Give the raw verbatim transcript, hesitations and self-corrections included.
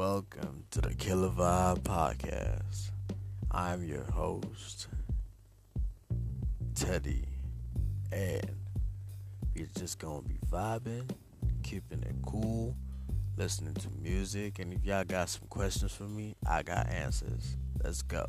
Welcome to the Killer Vibe Podcast. I'm your host, Teddy, and you're just gonna be vibing, keeping it cool, listening to music, and if y'all got some questions for me, I got answers. Let's go.